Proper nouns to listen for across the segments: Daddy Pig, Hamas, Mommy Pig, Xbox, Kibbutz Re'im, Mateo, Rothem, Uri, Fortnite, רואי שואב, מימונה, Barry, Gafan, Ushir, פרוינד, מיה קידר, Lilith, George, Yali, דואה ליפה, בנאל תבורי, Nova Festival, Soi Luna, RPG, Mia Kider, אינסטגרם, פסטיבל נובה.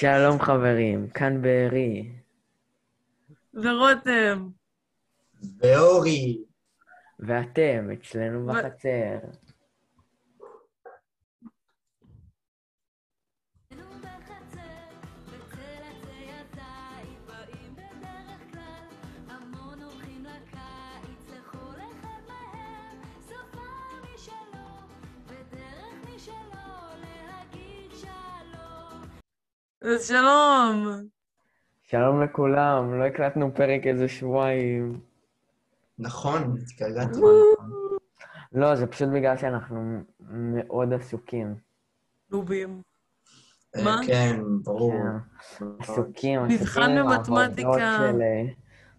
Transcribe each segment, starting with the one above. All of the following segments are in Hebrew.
שלום חברים, כאן בארי. ורותם. ואורי. ואתם, אצלנו בחצר. שלום. שלום לכולם, לא הקלטנו פרק איזה שבועיים. נכון, התקלטנו. לא, זה פשוט בגלל שאנחנו מאוד עסוקים. דובים. מה? כן, ברור. עסוקים. נבחן במתמטיקה. עבודות של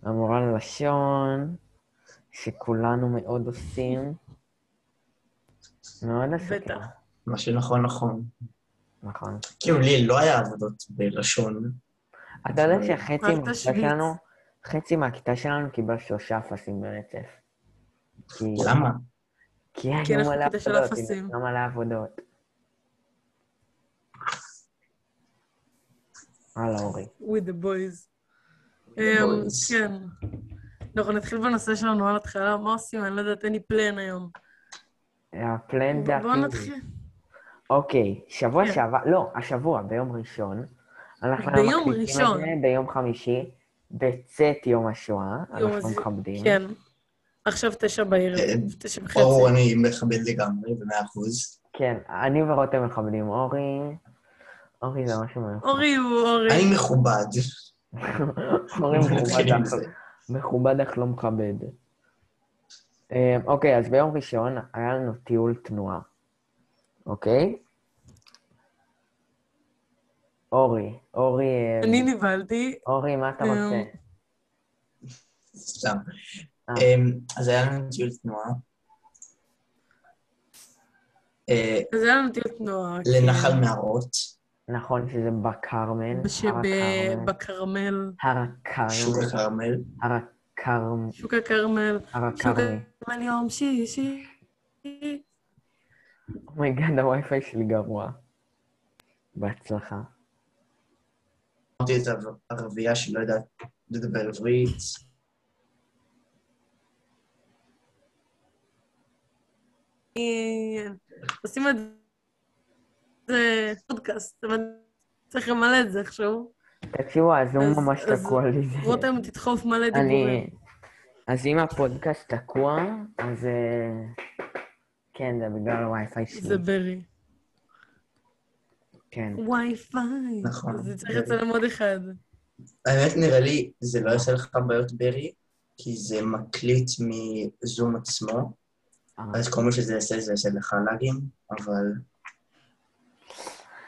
המורה ללשון, שכולנו מאוד עושים. מאוד עסוקים. בטח. מה שנכון, נכון. נכון. כאילו לי לא היה עבודות בלשון. אתה יודע שחצי מהכיתה שלנו קיבל 3 אפסים ברצף. למה? כי היינו על העבודות, גם על העבודות. הלאה, אורי. With the boys. כן. אנחנו נתחיל בנושא שלנו על התחלה. מה עושים? אני לא יודעת, אין לי פלן היום. הפלן זה הכי... בואו נתחיל. אוקיי, שבוע שעבר, לא, השבוע, ביום ראשון. ביום ראשון? ביום חמישי, בצאת יום השואה, אנחנו מכבדים. כן, עכשיו 9:30. ברור, אני מכבד לגמרי, ב100%. כן, אני ורותם מכבדים. אורי זה משהו מיוחד. אורי הוא אורי. אני מכובד. אורי מכובד, אך לא מכבד. אוקיי, אז ביום ראשון היה לנו טיול תנועה. אוקיי? אורי... אני נבהלתי. אורי, מה אתה רוצה? סתם. אז היה לנו טיול תנועה. לנחל מערות. נכון, שזה בקרמל. בקרמל. שוק הכרמל. הר הכרמל יום שישי. אומייגד, הווי-פיי שלי גרוע. בהצלחה. אמרתי את הערבייה שלא יודעת לדבר עברית. עושים את זה פודקאסט, אבל צריך למלא את זה עכשיו. תקשיבו, אז הוא ממש תקוע לי. רותם תדחוף מלא דיבורים. אז אם הפודקאסט תקוע, אז... כן, זה בגלל הווי-פיי שלי. זה ברי. כן. ווי-פיי. נכון. זה צריך לצלם עוד אחד. האמת נראה לי, זה לא יעשה לך בעיות ברי, כי זה מקליט מזום עצמו, אז כל מה שזה יעשה, זה יעשה לך לאגים, אבל...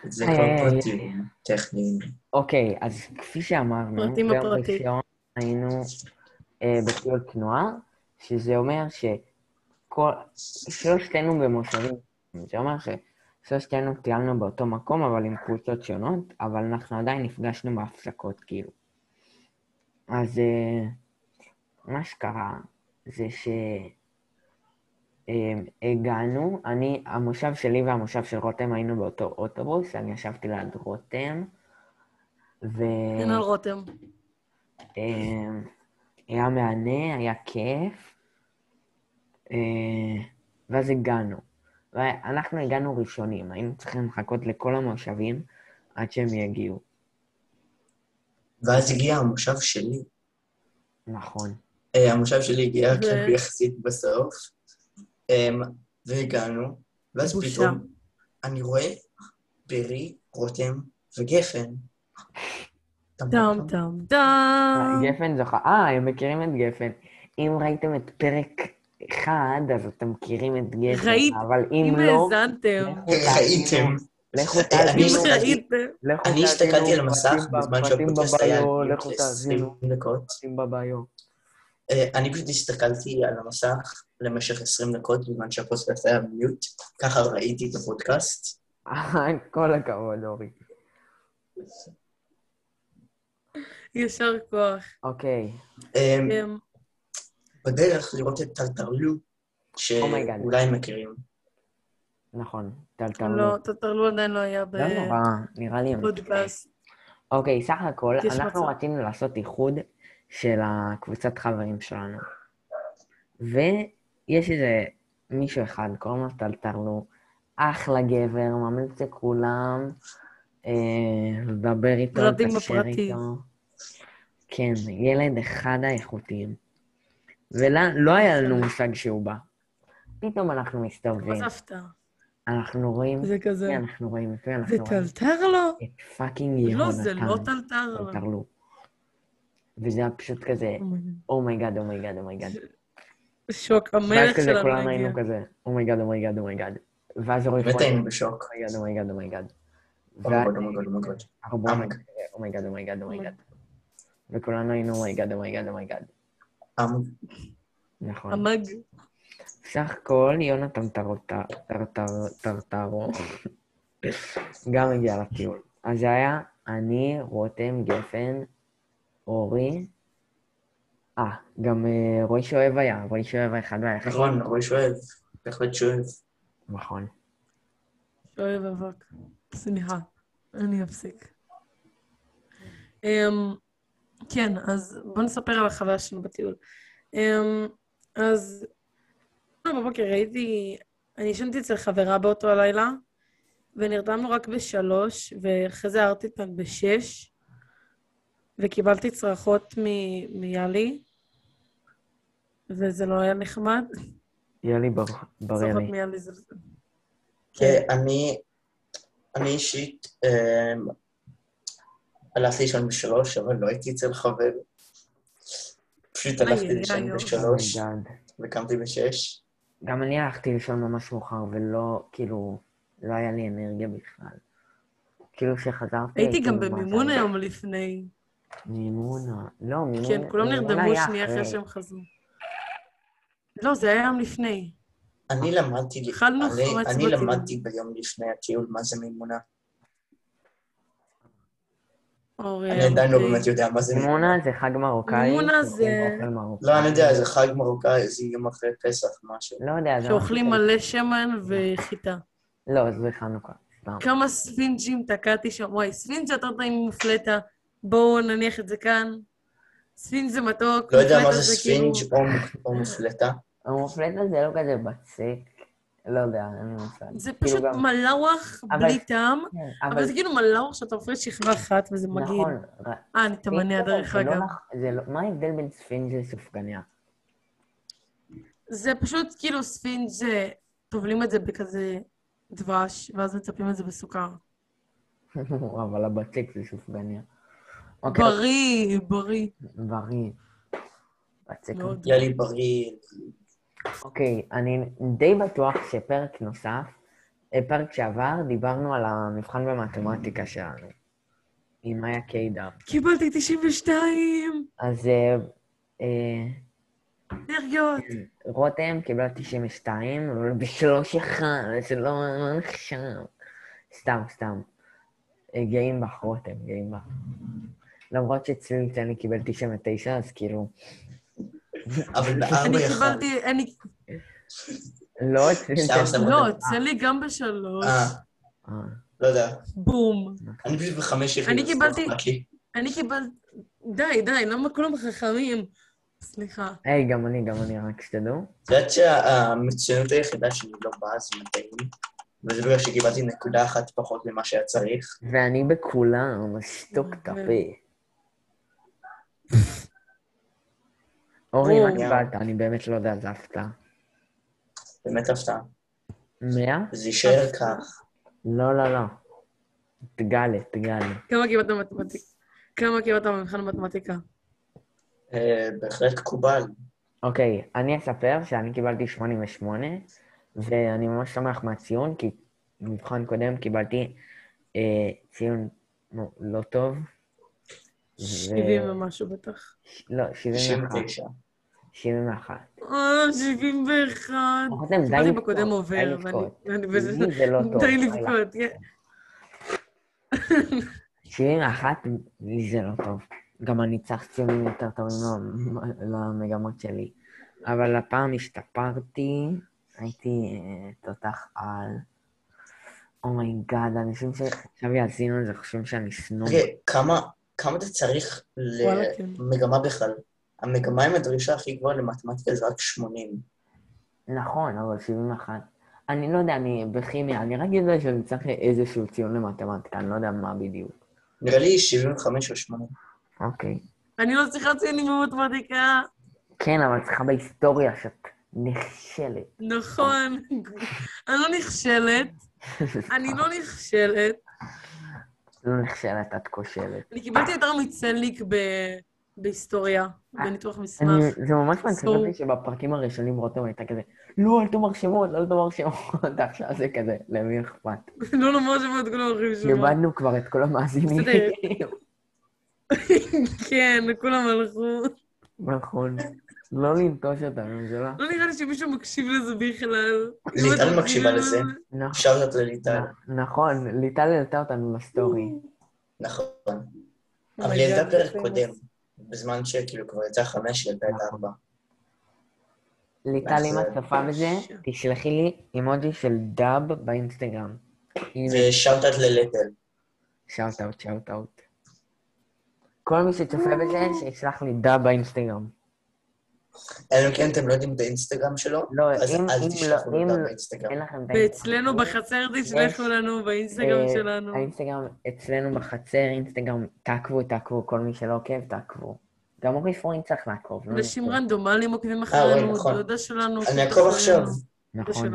זה כבר פרטים טכניים. אוקיי, אז כפי שאמרנו, פרטים הפרטים. היינו בטיול תנועה, שזה אומר ש... שלושתנו במושבים, זה אומר ששלושתנו טיילנו באותו מקום, אבל עם קבוצות שונות, אבל אנחנו עדיין נפגשנו בהפסקות, כאילו. אז מה שקרה זה שהגענו, המושב שלי והמושב של רותם היינו באותו אוטובוס, אני ישבתי ליד רותם, הנה רותם. היה מענה, היה כיף. ואז הגענו. ואנחנו הגענו ראשונים, היינו צריכים לחכות לכל המושבים עד שהם יגיעו. ואז הגיע המושב שלי. נכון. המושב שלי הגיע כאילו יחסית בסוף, והגענו, ואז פתאום אני רואה ברי, רותם וגפן. טאם טאם טאם. גפן זוכה, הם מכירים את גפן. אם ראיתם את פרק... אחד, אז אתם מכירים את גפן, אבל אם לא... ראיתם. אני השתקלתי על המסך בזמן שהפודקאסט היה ל-20 דקות. אני פשוט הסתכלתי על המסך למשך 20 דקות בזמן שהפודקאסט היה מיוט, ככה ראיתי את הפודקאסט. כל הכבוד, אורי. ישר כוח. אוקיי. בדרך לראות את טלטרלו, שאולי מכירים. נכון, טלטרלו. לא, טלטרלו עדיין לא היה בפודקאסט. אוקיי, סך הכל, אנחנו רצינו לעשות איחוד של הקבוצת חברים שלנו. ויש איזה מישהו אחד, כל מה שתלתר לו, אחלה גבר, ממליץ לכולם, מדבר איתו, תקשר איתו. כן, ילד אחד האיכותיים. ולא היה לנו מושג שהוא בא. פתאום אנחנו מסתובבים. מה ספת? אנחנו רואים... זה כזה. אנחנו רואים את זה, אנחנו רואים... זה תלתר לו? את פאקינג יהונתן. לא, זה לא תלתר לו. וזה היה פשוט כזה, אומייגאד, אומייגאד, אומייגאד. שוק, המלך של המגיע. כולנו היינו כזה, אומייגאד, אומייגאד, אומייגאד. ואז רואי חווי... ותאינו בשוק. אומייגאד, אומייגאד, אומייגאד. אומייגאד, אומייגאד, אומייגאד. וכולנו היינו אומייגאד, אומייגאד, אומייגאד. נכון. סך כל, יונתן טרטרו, גם הגיע לטיול. אז זה היה אני, רותם, גפן, אורי, גם רואי שואב היה, רואי שואב האחד והיחיד. נכון, רואי שואב, בהחלט שואב. נכון. שואב אבק, סליחה, אני אפסיק. כן, אז בוא נספר על החוויה שלנו בטיול. אז... בבוקר ראיתי, אני ישנתי אצל חברה באותו הלילה, ונרדמנו רק ב3, ואחרי זה הערתי כאן ב6, וקיבלתי צרחות מיאלי, וזה לא היה נחמד. יאלי בריאלי. צרחות מיאלי זה... כן, אני אישית הלכתי לישון ב3, אבל לא הייתי אצל חבר. פשוט הלכתי לישון ב3, וקמתי ב6. גם אני הלכתי לישון ממש מאוחר, ולא, כאילו, לא היה לי אנרגיה בכלל. כאילו, כשחזרתי... הייתי גם במימון היום לפני. מימונה? לא, מימונה... כן, כולם נרדמו שנייה אחרי שהם חזרו. לא, זה היה יום לפני. אני למדתי... אני למדתי ביום לפני הטיול, מה זה מימונה. אני עדיין לא באמת יודע מה זה מימונה. מימונה זה חג מרוקאי. מימונה זה... לא, אני יודע, זה חג מרוקאי, זה יום אחרי פסח, משהו. לא יודע. שאוכלים מלא שמן וחיטה. לא, זה חנוכה. כמה ספינג'ים תקעתי שם. וואי, ספינג' יותר טעים מופלטה. בואו נניח את זה כאן. ספינג' זה מתוק. לא יודע מה זה ספינג' או מופלטה. המופלטה זה לא כזה בצק. לא יודע, אני מושג. זה פשוט מלאוח בלי טעם, אבל זה כאילו מלאוח שאתה מפריד שכבה אחת וזה מגעיל. נכון. אני תמנה דרך אגב. מה ההבדל בין ספינג' לסופגניה? זה פשוט כאילו ספינג' טובלים את זה בכזה דבש, ואז מצפים את זה בסוכר. אבל הבצק זה סופגניה. בריא, בריא. בריא. בצק. יאלי בריא. אוקיי, אני די בטוח שפרק נוסף, פרק שעבר, דיברנו על המבחן במתמטיקה שלנו, עם מיה קידר. קיבלתי 92! אז... נרגיות. רותם קיבלה 92, אבל ב3-1, זה לא נחשב. סתם. גאים בך, רותם, גאים בך. למרות שאצלי אני קיבל 99, אז כאילו... אבל אני קיבלתי, אני... לא, צלי גם ב3. לא יודע. בום. אני פשוט ב5 יחיד. אני קיבלתי... די, למה כולם חכמים? סליחה. היי, גם אני, רק שתדעו. את יודעת שהמצוינות היחידה שלי לא באה, זה מדעים. וזה בגלל שקיבלתי נקודה אחת פחות ממה שהיה צריך. ואני בכולם, משתוק תפה. אורי, מה קיבלת? אני באמת לא יודע, זה הפתעה. באמת הפתעה. 100? זה יישאר כך. לא. תגלה. כמה קיבלת במבחן מתמטיקה? בהחלט קובל. אוקיי, אני אספר שאני קיבלתי 88, ואני ממש שמח מהציון, כי במבחן קודם קיבלתי ציון לא טוב. 70 ומשהו בטח. לא, 71. 71. קיבלתי בקודם עובר, די לבכות. 71 זה לא טוב. גם אני צריך ציונים יותר טובים למגמות שלי. אבל הפעם השתפרתי, הייתי תותח על, אומייגאד, אנשים שעכשיו יעשינו את זה, חושבים שאני סנוב. כמה אתה צריך למגמה בכלל? המגמה עם הדרישה הכי גבוהה למתמטיקה זה רק 80. נכון, אבל 71. אני לא יודע, אני בכימיה, אני רק יודע שאני צריך איזשהו ציון למתמטיקה, אני לא יודע מה בדיוק. נראה לי 75 או 80. אוקיי. אני לא צריכה ציונים במתמטיקה. כן, אבל צריכה בהיסטוריה שאת נכשלת. נכון. אני לא נכשלת. לא נכשלת, את כושלת. אני קיבלתי יותר מצליק בהיסטוריה, בניתוח מסמך. זה ממש מצליק שבפרקים הראשונים רותם הייתה כזה, לא, אל תאמר שמות, אל תאמר שמות, עכשיו זה כזה, למי אכפת? לא נאמר שמות, כל האורחים שמות. לבדנו כבר את כל המאזינים. כן, כולם הלכו. נכון. לא לנטוש אותם, זה לא. לא נראה לי שמישהו מקשיב לזה בכלל. ליטל מקשיבה לזה. עכשיו את לליטל. נכון, ליטל העלתה אותנו לסטורי. נכון. אבל היא העלתה פרק קודם, בזמן שכאילו כבר יצא 5, היא העלתה את 4. ליטל, אם את צפה בזה, תשלחי לי אימוג'י של דאב באינסטגרם. ושאוט-אוט לליטל. שאוט-אוט, שאוט-אוט. כל מי שצפה בזה, שישלח לי דאב באינסטגרם. אלא כן, אתם לא יודעים את האינסטגרם שלו? לא, אז אל תשלחו לנו את האינסטגרם. ואצלנו בחצר תשלחו לנו באינסטגרם שלנו. האינסטגרם אצלנו בחצר, אינסטגרם, תעקבו, כל מי שלא עוקב, תעקבו. גם אורי פרוינד צריך לעקוב. אנשים רנדומליים עוקבים אחרינו, דודה שלנו. אני אעקוב עכשיו. נכון.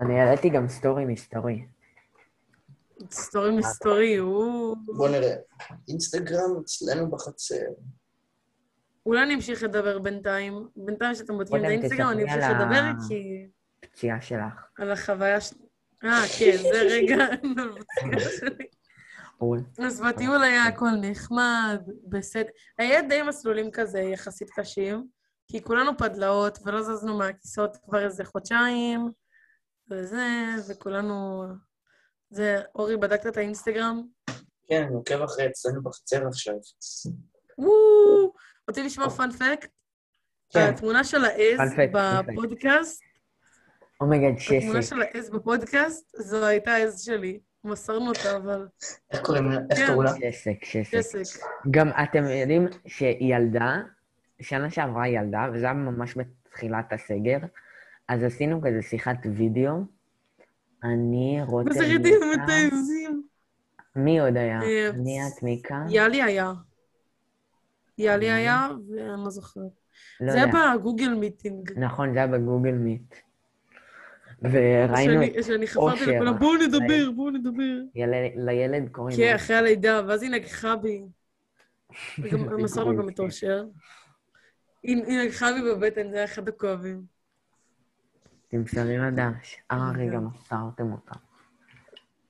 אני העליתי גם סטורי מסטורי. בוא נראה. אינסטגרם אצלנו בחצר. אולי אני אמשיך לדבר בינתיים. בינתיים שאתם בודקים את האינסטגרם, אני אמשיך לדבר כי... פציעה שלך. על החוויה שלי. כן, זה רגע. אז בטיול היה הכל נחמד, בסדר. היה די מסלולים כזה יחסית קשים, כי כולנו פדלאות ולא זזנו מהכיסאות כבר איזה חודשיים, וכולנו... זה, אורי, בדקת את האינסטגרם? כן, עוקב אחרי אצלנו בחצר עכשיו. וואו! רוצים לשמוע פאנפקט? התמונה של העז בפודקאסט. אומייגאד, שסק. התמונה של העז בפודקאסט, זו הייתה העז שלי. מסרנו אותה, אבל... איך קוראים לה? איך קוראים לה? שסק. גם אתם יודעים שהיא ילדה, שנה שעברה היא ילדה, וזה היה ממש בתחילת הסגר, אז עשינו כזה שיחת וידאו. אני רותם... מזרידים את העזים. מי עוד היה? מי התמיקה? יאלי היה. יאלי היה, ואני לא זוכרת. זה היה בגוגל מיטינג. נכון, זה היה בגוגל מיט. וראינו את אושר. שאני חפרתי לכולם, בואו נדבר. לילד קוראים... כן, אחרי הלידה, ואז היא נגחה בי. מסרנו גם את אושר. היא נגחה בי בבטן, זה היה אחד הכואבים. תמסרי לדש. רגע, מסרתם אותה.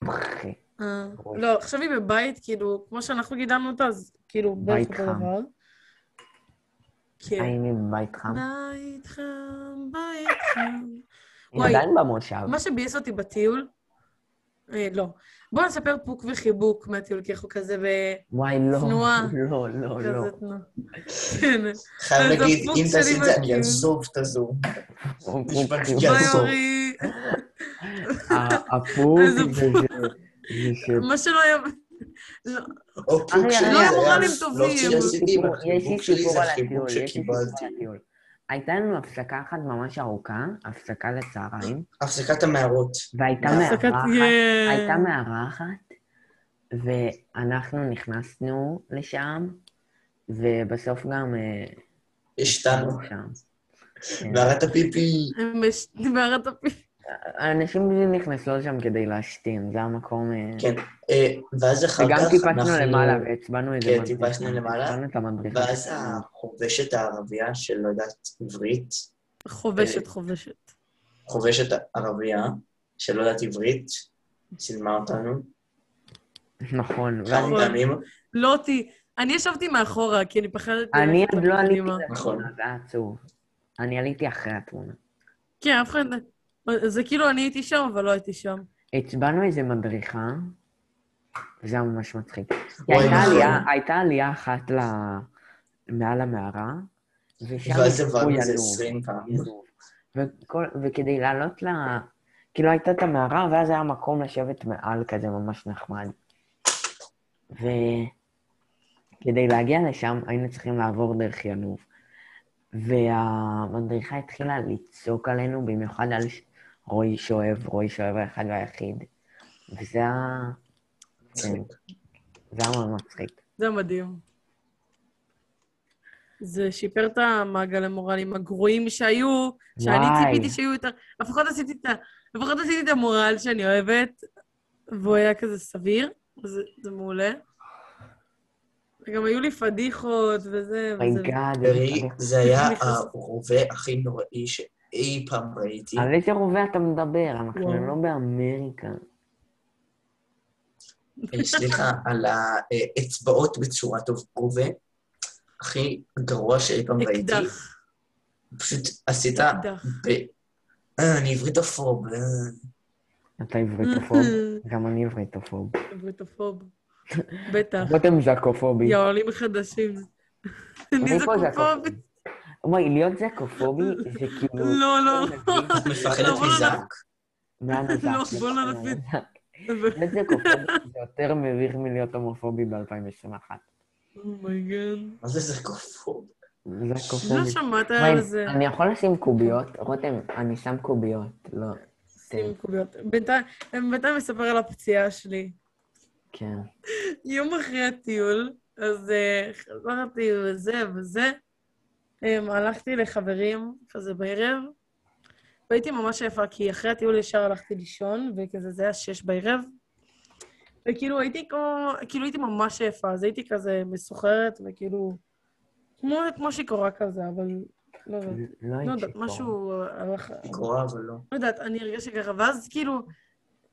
אחי. לא, עכשיו היא בבית, כאילו, כמו שאנחנו גידלנו אותה, אז כאילו, בית חם. היינו בבית חם. בית חם. היא עדיין במושב. מה שבייס אותי בטיול, לא. בואו נספר פוק וחיבוק מהטיול, כי אנחנו כזה בתנועה. לא. חייב להגיד, אם תעשי את זה, אני אעזוב את הזום. הפוק וזה... מה שלא היה... או פוק שלי, זה החיבוק שקיבלתי. הייתה לנו הפסקה אחת ממש ארוכה, הפסקה לצהריים. הפסקת המערות. והייתה מערה אחת, ואנחנו נכנסנו לשם, ובסוף גם... השתנו. מערת הפיפי. האנשים נכנסו לשם כדי להשתין, זה המקום... כן, ואז אחר כך אנחנו... וגם טיפשנו למעלה, והצבנו איזה... כן, טיפשנו למעלה, ואז החובשת הערבייה של לא יודעת עברית... חובשת הערבייה של לא יודעת עברית, צילמה אותנו. נכון. כמה דמים. לא אותי, אני ישבתי מאחורה, כי אני פחדת... אני עוד לא עליתי לתמונה, זה עצוב. אני עליתי אחרי התמונה. כן, אף אחד... זה כאילו אני הייתי שם, אבל לא הייתי שם. הצבנו איזה מדריכה, וזה היה ממש מצחיק. הייתה עלייה אחת מעל המערה, ושם יזרקו ינור. וכדי לעלות כאילו הייתה את המערה, ואז היה מקום לשבת מעל כזה ממש נחמד. וכדי להגיע לשם, היינו צריכים לעבור דרך ינוב. והמדריכה התחילה לצעוק עלינו, במיוחד על רואי שואב, רואי שואב האחד והיחיד. וזה היה... זה היה מאוד מצחיק. זה מדהים. זה שיפר את המעגל המורלים הגרועים שהיו, שאני ציפיתי שהיו יותר... לפחות עשיתי את המורל שאני אוהבת, והוא היה כזה סביר, זה מעולה. וגם היו לי פדיחות וזה... זה היה הרובה הכי נוראי שאי פעם ראיתי. על איזה רובה אתה מדבר? אנחנו לא באמריקה. סליחה, על האצבעות בצורה טוב רובה. הכי גרוע שאי פעם ראיתי. אקדח. פשוט עשית... אקדח. אני עבריתופוב. אתה עבריתופוב? גם אני עבריתופוב. עבריתופוב. בטח. בותם זקופובי. יא, עולים חדשים. אני זקופובי. אומי, להיות זקופובי זה כאילו... לא, לא. את מפחדת מזק. לא, בוא לא נפיד. להיות זקופובי זה יותר מביך מלהיות הומופובי ב-2021. אומייגן. מה זה זקופובי? זקופובי. לא שמעת על זה. אני יכול לשים קוביות? רותם, אני שם קוביות. לא. שים קוביות. בינתיים מספר על הפציעה שלי. כן. יום אחרי הטיול, אז חזרתי וזה, הלכתי לחברים כזה בערב, והייתי ממש יפה, כי אחרי הטיול ישר הלכתי לישון, וכזה זה היה 6 בערב, וכאילו הייתי כמו, כאילו הייתי ממש יפה, אז הייתי כזה מסוחרת, וכאילו, כמו שיקורה כזה, אבל לא יודעת. לא יודעת, משהו הלך... שיקורה, אבל לא. לא יודעת, אני הרגשתי ככה, ואז כאילו,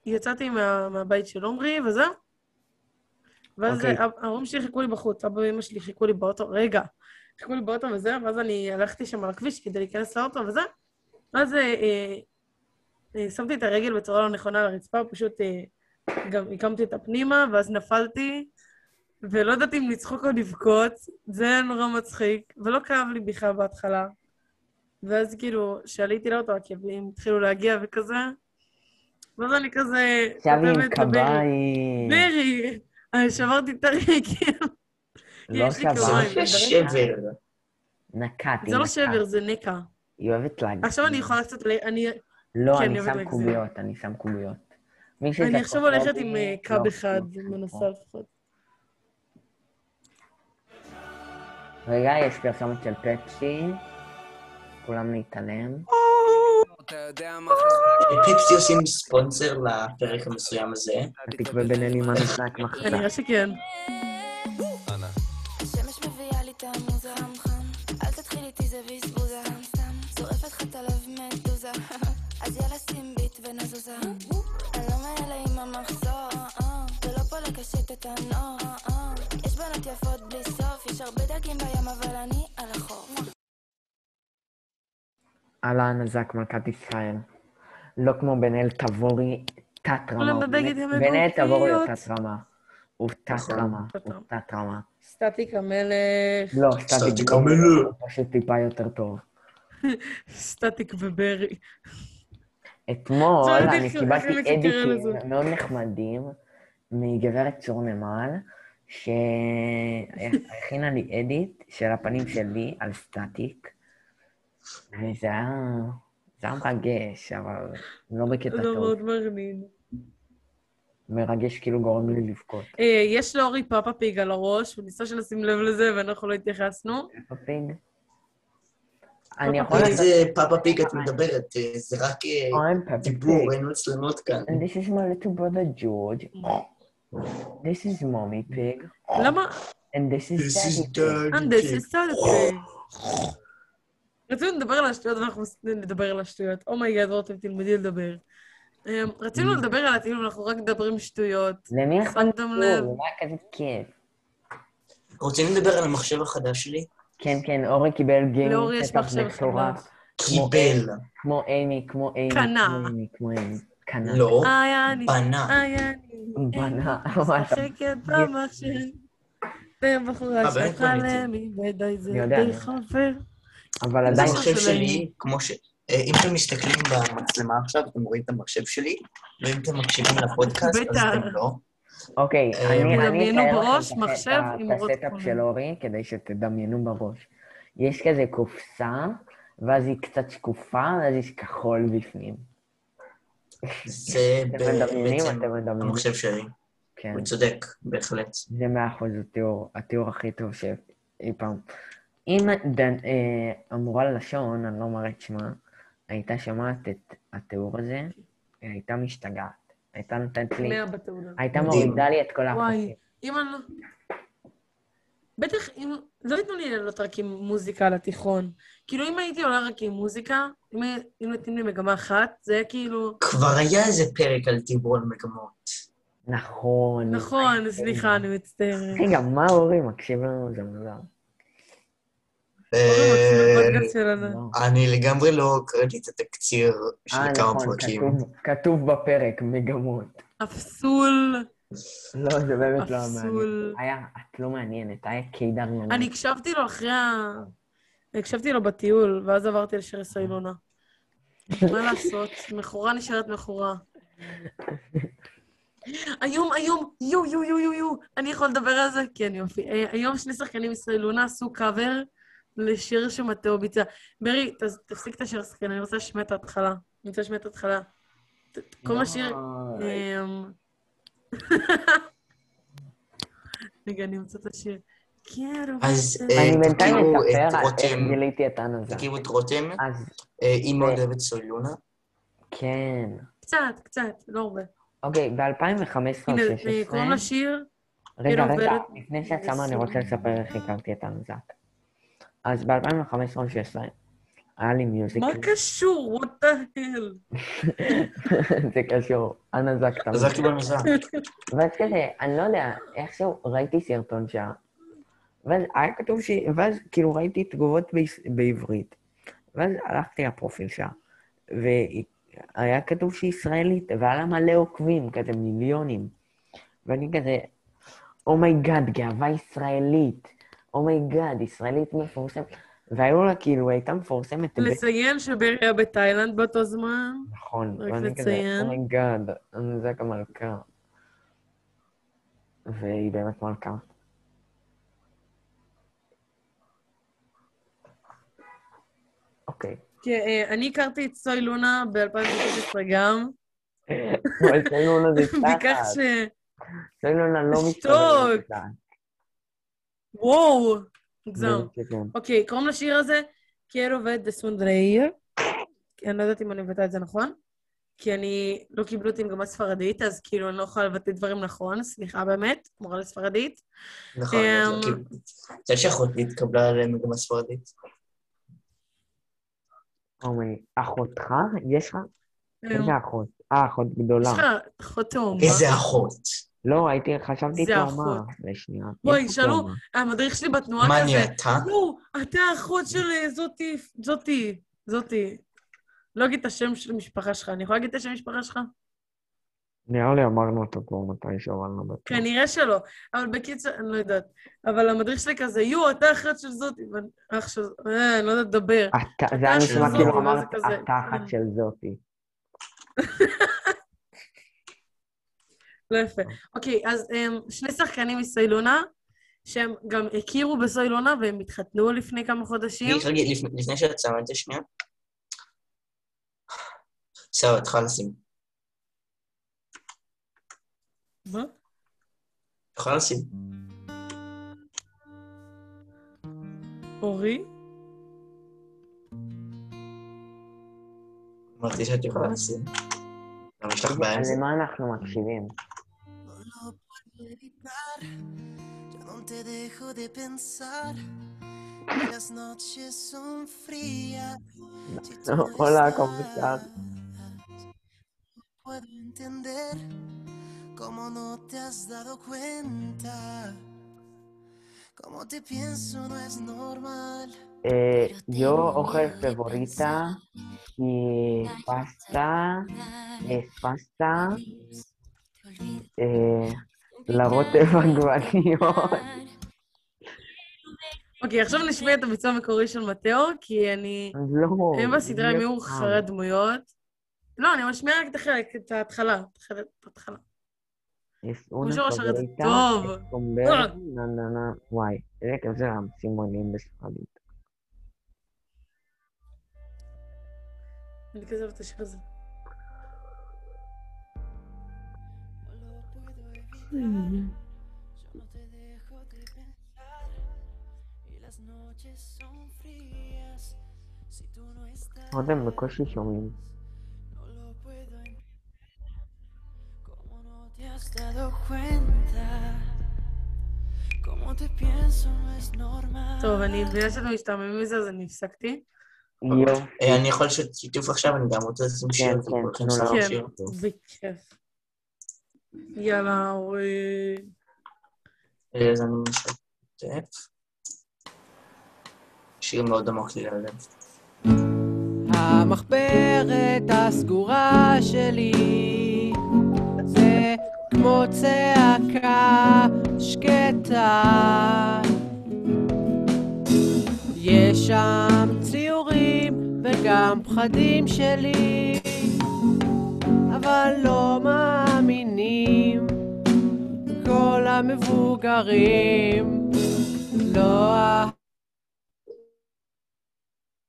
יצאתי מהבית של עומרי, וזה, ואז ההורים שלי חיכו לי בחוץ, אבא ואמא שלי חיכו לי באוטו, רגע, חיכו לי באוטו וזה, ואז אני הלכתי שם על הכביש כדי להיכנס לאוטו וזה, ואז שמתי את הרגל בצורה לא נכונה לרצפה, פשוט גם הקמתי את הפנימה, ואז נפלתי, ולא ידעתי אם לצחוק או לבכות, זה היה נורא מצחיק, ולא כאב לי בכלל בהתחלה, ואז כאילו, שעליתי לאוטו, הכאבים התחילו להגיע וכזה, ואז אני כזה... שבים, קביים. ברי, אני שברתי את הרגל. לא שבר. שבר. נקעתי. זה לא שבר, זה נקע. היא אוהבת להגזים. עכשיו אני יכולה קצת... לא, אני שם קוביות, אני שם קוביות. אני עכשיו הולכת עם קב אחד, מנסה לפחות. רגע, יש פרסומת של פפסי. כולם להתעלם. אתה יודע מה חזק? פיפסי עושים ספונסר לפרק המסוים הזה. תקווה בינינו מה נחלק מחזק. אני רואה שכן. אנא. השמש מביאה לי את המוזה חם. אל תתחיל איתי זה ויסבוזה. צורפת לך את הלב מדוזה. אז יאללה שים ביט ונזוזה. אני לא מעלה עם המחזור. זה לא פה לקשת את הנור. יש בנות יפות בלי סוף. יש הרבה דגים בים אבל אני על החור. אלן זק מלכת ישראל, לא כמו בנאל תבורי, תת-רמה. בנאל תבורי הוא תת-רמה. הוא תת-רמה, הוא תת-רמה. סטטיק המלך. לא, סטטיק המלך. הוא פשוט טיפה יותר טוב. סטטיק וברי. אתמול אני קיבלתי אדיטים מאוד נחמדים מגברת צור נמל, שהכינה לי אדיט של הפנים שלי על סטטיק. זה היה מרגש, אבל לא בקטע טוב. לא מאוד מרנין. מרגש כאילו גורם לי לבכות. יש לאורי פאפה פיג על הראש, הוא ניסה שנשים לב לזה ואנחנו לא התייחסנו. פאפה פיג? אני יכול... איזה פאפה פיג את מדברת? זה רק דיבור, אין מצלמות כאן. This is my little brother George. This is Mommy Pig. למה? And this is Daddy Pig. And this is Daddy Pig. רצינו לדבר על השטויות, ואנחנו נדבר על השטויות. אומייגד, רותם, תלמדי לדבר. רצינו לדבר על הטיול, אנחנו רק מדברים שטויות. למי נכון לב? הוא רק כזה כיף. רוצים לדבר על המחשב החדש שלי? כן, כן, אורי קיבל גיימינג. לאורי יש מחשב חדש. קיבל. כמו אימי, כמו אימי. קנה. כמו אימי. קנה. לא. בנה. בנה. שחקת במחשב. ובחורה שלך למי, ודי זה די חבר. אבל עדיין... המחשב שלי, כמו ש... אם אתם מסתכלים במצלמה עכשיו, אתם רואים את המחשב שלי, ואם אתם מקשיבים לפודקאסט, אז אתם לא. אוקיי, אני אתאר לכם את הסטאפ של אורי, כדי שתדמיינו בראש. יש כזה קופסה, ואז היא קצת שקופה, ואז יש כחול בפנים. זה בעצם המחשב שלי. הוא צודק, בהחלט. זה 100%, התיאור הכי טוב שאי פעם. אם המורה ללשון, אני לא מראה את שמה, הייתה שמעת את התיאור הזה, הייתה משתגעת. הייתה נותנת לי... הייתה מורידה לי את כל החופים. אם אני לא... בטח, לא ייתנו לי לעלות רק עם מוזיקה לתיכון. כאילו, אם הייתי עולה רק עם מוזיקה, אם נתנים לי מגמה אחת, זה היה כאילו... כבר היה איזה פרק על דיבורון מגמות. נכון. נכון, סליחה, אני מצטערת. רגע, מה אורי מקשיב לנו? זה מוזר. אני לגמרי לא קראתי את התקציר של כמה פרקים. כתוב בפרק, מגמות. אפסול. לא, זה באמת לא מעניין. את לא מעניינת, היה קידר ממש. אני הקשבתי לו אחרי ה... הקשבתי לו בטיול, ואז עברתי לשיר סוי לונה. מה לעשות? מכורה נשארת מכורה. היום, יו, אני יכול לדבר על זה? כן, יופי. היום שני שחקנים סוי לונה עשו קאבר, לשיר שמתאו ביצע. ברי, תפסיק את השיר סכן, אני רוצה לשמע את ההתחלה. אני רוצה לשמע את ההתחלה. כל מה שיר... רגע, אני רוצה את השיר. אז תקימו את רותם. גיליתי את ענה זה. תקימו את רותם. אימא אוהבת סוי לונה. כן. קצת, לא הרבה. אוקיי, ב-2015 או 16... הנה, קוראים לשיר... רגע, לפני שאת שמה אני רוצה לספר איך הכרתי את ענה זה. אז ב-2015 או 16, היה לי מיוזיקל. מה קשור? What the hell? זה קשור. אנה זקת. זקתי במזק. ואז כזה, אני לא יודע, איכשהו ראיתי סרטון שעה, ואז היה כתוב ש... ואז כאילו ראיתי תגובות בעברית, ואז הלכתי לפרופיל שעה, והיה כתוב שהיא ישראלית, והיה לה מלא עוקבים, כזה מיליונים. ואני כזה, אומייגאד, גאווה ישראלית. אומייגאד, ישראלית מפורסמת. והיו לה כאילו, הייתה מפורסמת... לציין שברי היה בתאילנד באותו זמן. נכון. רק לציין. אומייגאד, אני זה כמלכה. והיא באמת מלכה. אוקיי. אני הכרתי את סוי לונה ב-2016 גם. אבל סוי לונה זה צחת. בכך ש... סוי לונה לא מסתובבת לצחת. וואו, נגזם. אוקיי, קוראים לשיר הזה, קיירו ודסונדרייר. אני לא יודעת אם אני מבטא את זה נכון, כי אני לא קיבלו אותי מגמה ספרדית, אז כאילו אני לא יכולה לבטא דברים נכון, סליחה באמת, מורה לספרדית. נכון, זה שאחותי התקבלה למגמה ספרדית. אומי, אחותך? יש לך? איזה אחות? אחות גדולה. יש לך אחות תאומה. איזה אחות? לא, הייתי, חשבתי תאומה. לשנייה. בואי, שאלו, המדריך שלי בתנועה כזה. מה נהייתה? לא, אתה האחות של זאתי. לא אגיד את השם של המשפחה שלך. אני יכולה להגיד את השם המשפחה שלך? נראה לי, אמרנו אותו כבר מתי שאומרנו בטוח. כנראה שלא, אבל בקיצר, אני לא יודעת. אבל המדריך שלי כזה, יו, אתה האחת של זאתי. אח של... אני לא יודעת לדבר. זה היה נשמע כאילו אמרת, אתה האחת של זאתי. לא יפה. אוקיי, אז שני שחקנים מסוי לונה, שהם גם הכירו בסוי לונה, והם התחתנו לפני כמה חודשים. לפני שאת שמה את זה שנייה. סבא, את יכולה לשים. מה? את יכולה לשים. אורי? אמרתי שאת יכולה לשים. למה יש לך בעיה עם זה? למה אנחנו מקשיבים? Hola, ¿cómo estás? Puedo entender cómo no te has dado cuenta. Cómo te pienso no es normal. Yo ojo favorita y pasta. La bote vanguardio. אוקיי, עכשיו נשמע את הביצוע המקורי של מתאו, כי אני... לא. היום בסדרה עם איור חרד דמויות. לא, אני משמיע רק את ההתחלה. כמו שורש חרד טוב. וואי, רק איזה סימונים בספרדית. אני כזה אוהב את השיר הזה. רותם בקושי שומעים. טוב, אני בגלל שאתם משתעממים מזה, אז אני הפסקתי. אני יכול שתשיתוף עכשיו, אני גם רוצה לשים שיר. כן, בכיף. יאללה, אורי. אז אני משתף. שיר מאוד עמוק לי ללב. המחברת הסגורה שלי זה כמו צעקה שקטה, יש שם ציורים וגם פחדים שלי, אבל לא מאמינים כל המבוגרים, לא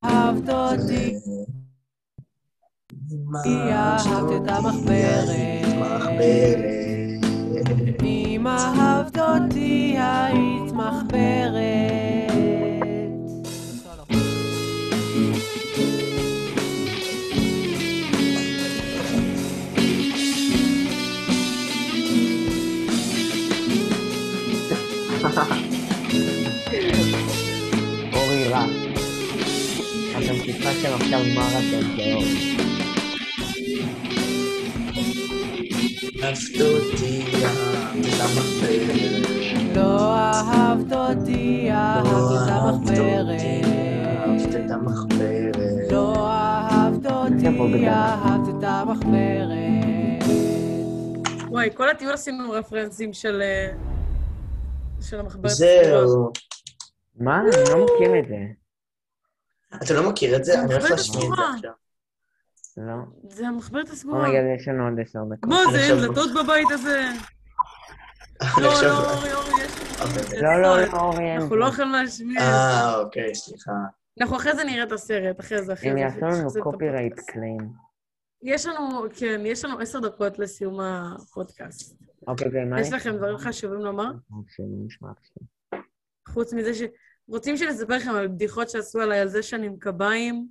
אהבת אותי, כי אהבת את המחברת. אם אהבת אותי, היית מחברת. אורי רע. אתם קיפשתם עכשיו מרתון כאור. אהבת אותי, אהבת את המחברת. לא אהבת אותי, אהבת את המחברת. אהבת את המחברת. לא אהבת אותי, אהבת את המחברת. וואי, כל הטיול עשינו רפרנסים של... של המחברת. זהו. מה? אני לא מכיר את זה. אתה לא מכיר את זה? אני הולך להשמיע את זה עכשיו. לא. זה המחברת הסגורה. אורי, יש לנו עוד 10 דקות. בוא, זה אין דלתות בבית הזה. לא, לא, אורי, אורי, יש לנו... לא, לא, אורי. אנחנו לא יכולים להשמיע את זה. אוקיי, סליחה. אנחנו אחרי זה נראה את הסרט, אחרי זה. אם יעשו לנו קופירייט קליים. יש לנו, כן, יש לנו 10 דקות לסיום הפודקאסט. אוקיי, זה מה? יש לכם דברים חשובים לומר? חוץ מזה ש... רוצים שנספר לכם על בדיחות שעשו עליי על זה שאני עם קביים?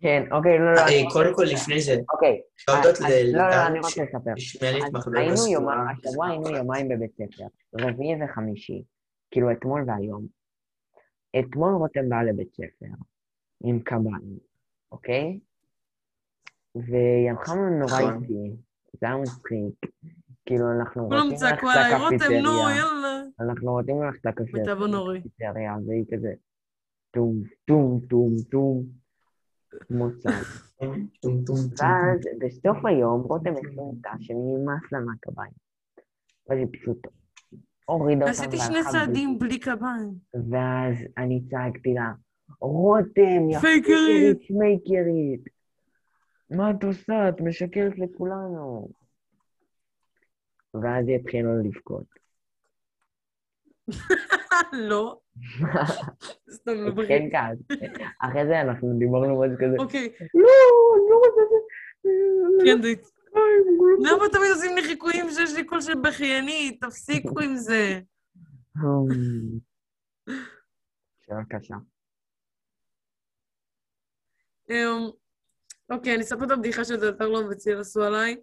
כן, אוקיי, לא, לא. קודם כל לפני זה. אוקיי. שעודות ללדן. לא, לא, אני רוצה לספר. השבוע היינו יומיים בבית ספר, רביעי וחמישי, כאילו אתמול והיום. אתמול רותם בא לבית ספר, עם קביים, אוקיי? ויחמנו נורא איתי, זה היה מצחיק. כאילו אנחנו רוצים ללכת לקפיטריה, אנחנו רוצים ללכת לקפיטריה, והיא כזה טום, טום, טום, טום, מוצא. ואז בסוף היום רותם החליטה שנמאס לה מהקביים. ואז היא פשוט הורידה אותם. עשיתי 2 צעדים בלי קביים. ואז אני צעקתי לה, רותם, יפקרית, מייקרית. מה את עושה? את משקרת לכולנו. ואז יתחילו לבכות. לא. סתם לא בריא. כן, כעס. אחרי זה אנחנו דיברנו משהו כזה. אוקיי. לא, אני לא רוצה זה. כן, דית. למה תמיד עושים לי חיקויים שיש לי כל שם בחייני? תפסיקו עם זה. שאלה קשה. אוקיי, אני אספר את הבדיחה של דלתר לא בציר עשו עליי.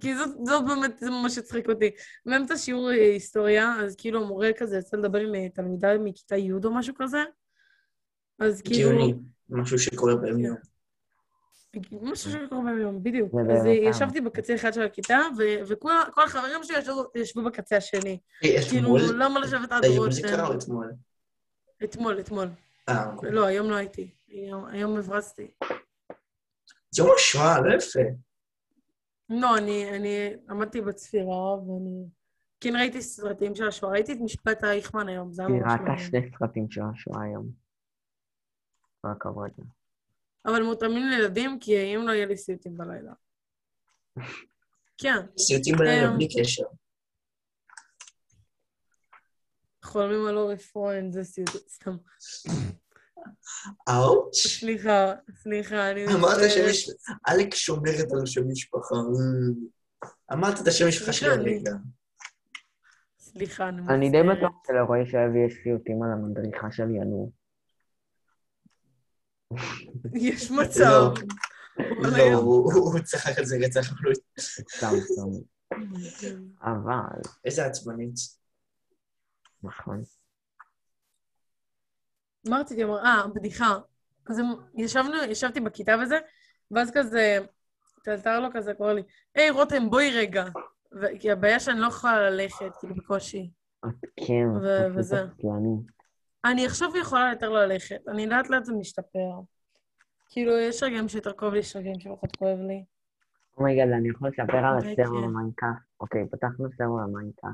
כי זאת באמת, זה ממש הצחיק אותי. באמצע שיעור היסטוריה, אז כאילו המורה כזה יצא לדבר עם תלמידה מכיתה י' או משהו כזה. אז כאילו... גאוני, משהו שקורה ביום. משהו שקורה ביום, בדיוק. אז ישבתי בקצה אחד של הכיתה, וכל החברים שלי ישבו בקצה השני. כאילו, למה לשבת עד רותם? זה קרה או אתמול? אתמול. לא, היום לא הייתי. היום מברצתי. יום השוואה, לא יפה. לא, אני עמדתי בצפירה, ואני... כן ראיתי סרטים של השואה, ראיתי את משפט האיכמן היום, זה המון שמיים. היא ראתה שני סרטים של השואה היום. רק עברת. אבל מותאמים לילדים, כי אם לא יהיה לי סיוטים בלילה. כן. סיוטים בלילה בלי קשר. חולמים על אורי פרוינד, זה סיוטים, סתם. אאוץ'. סליחה, אני... אמרת שיש... אלק שומרת על שם משפחה. אמרת את השם משפחה של הליגה. סליחה, אני מצטערת. אני די בטוח שלרועי שאבי יש סיוטים על המדריכה של ינור. יש מצב. לא, הוא צחק על זה רצח חלוט. סתם. אבל... איזה עצבנית. נכון. מה רציתי לומר? בדיחה. אז ישבתי בכיתה וזה, ואז כזה, תלתר לו כזה, קורא לי, היי רותם, בואי רגע. כי הבעיה שאני לא יכולה ללכת, כאילו בקושי. כן, וזה. אני עכשיו יכולה יותר ללכת, אני לאט משתפר. כאילו, יש רגעים שיותר כואב לי, יש רגעים שפחות כואב לי. אומייגד, אני יכול לספר על הסרט למיינקה. אוקיי, פתחנו סרט למיינקה.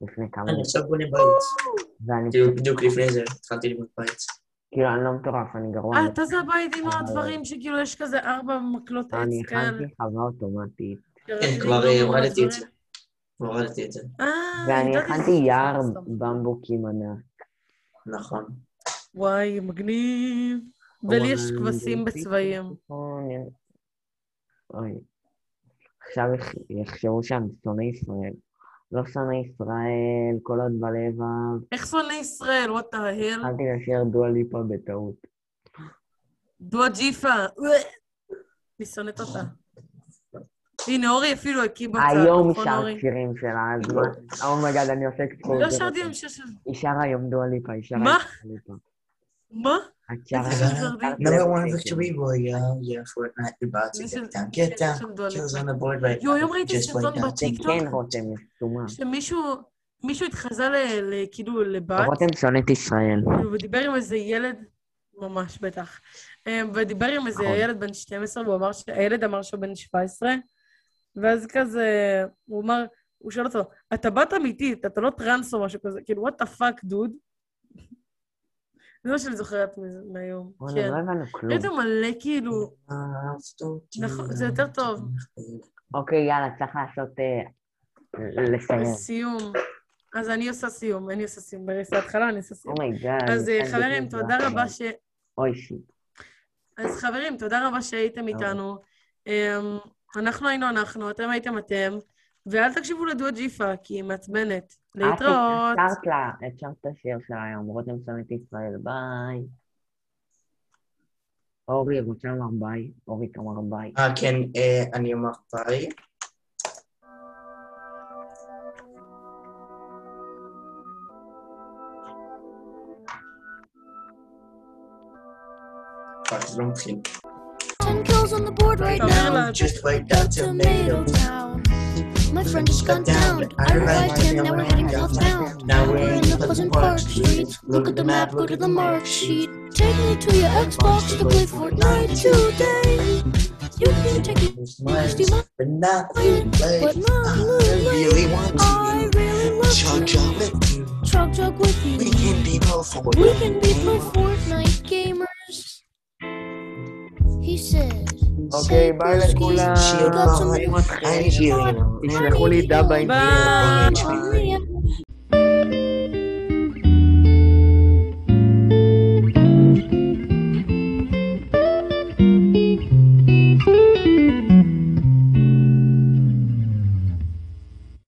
לפני כמה... אני עכשיו בונה בית. בדיוק לפני זה, התחלתי לבנות בית. כאילו, אני לא מטורף, אני גרוע. אתה זה הבית עם הדברים שכאילו יש כזה 4 מקלות עץ כאן. אני הכנתי חווה אוטומטית. כן, כבר הורדתי את זה. ואני הכנתי יער במבוקים ענק. נכון. וואי, מגניב. ולי יש כבשים בצבעים. אוי. עכשיו יחשבו שאני שונא ישראל. לא שונא ישראל, כל עוד בלבב. איך שונא ישראל? What the hell? אל תשאיר דואה ליפה בטעות. דואה ג'יפה. אני שונאת אותה. הנה, אורי אפילו הקיא בצד. היום היא שר שירים שלה, אז מה? אומייגד, אני עושה קצור. לא שרתי עם ששת. היא שרה היום דואה ליפה, היא שרה דואה ליפה. מה? את שרה דואה ליפה. Number one victory royale, yeah, for a night, about to get down, kills on the board right now. היום ראיתי סרטון בטיקטוק. כן, רותם, תשומה. שמישהו התחזה כאילו לבת. רותם שונאת ישראל. ודיבר עם איזה ילד, ממש בטח. ודיבר עם איזה ילד בן 12, הילד אמר שהוא בן 17. ואז כזה, הוא שאל אותו, אתה בת אמיתית, אתה לא טרנס או משהו כזה, כאילו, what the fuck, dude? זה מה שאני זוכרת מהיום, כן. הייתם מלא, כאילו... נכון, זה יותר טוב. אוקיי, יאללה, צריך לעשות... לסיום. אז אני עושה סיום, בריסה התחלה, אני עושה סיום. אז חברים, תודה רבה ש... אז חברים, תודה רבה שהייתם איתנו. אנחנו היינו, אתם הייתם אתם, ואל תקשיבו לדואה ג'יפה, כי היא מעצבנת. להתראות. אפשרת לה, אפשרת השיר שלה היום, רותם שונאת ישראל, ביי. אורי, רוצה לומר ביי? אורי, תאמר ביי. כן, אני אומר ביי. זה לא מתחיל. On the board right now, just like that tomato town. My friend just got down. I revived him. Now we're heading southbound. Now we're in the Pleasant Park streets. Look at the map. Look at the mark sheet. Take me to your Xbox to play Fortnite today. You can take it. But not really. I really want to chug with you. We can be pro Fortnite. Gamers. He said. אוקיי, ביי לכולם. אני מתחיל. תשלחו לי דאב באינטרנט.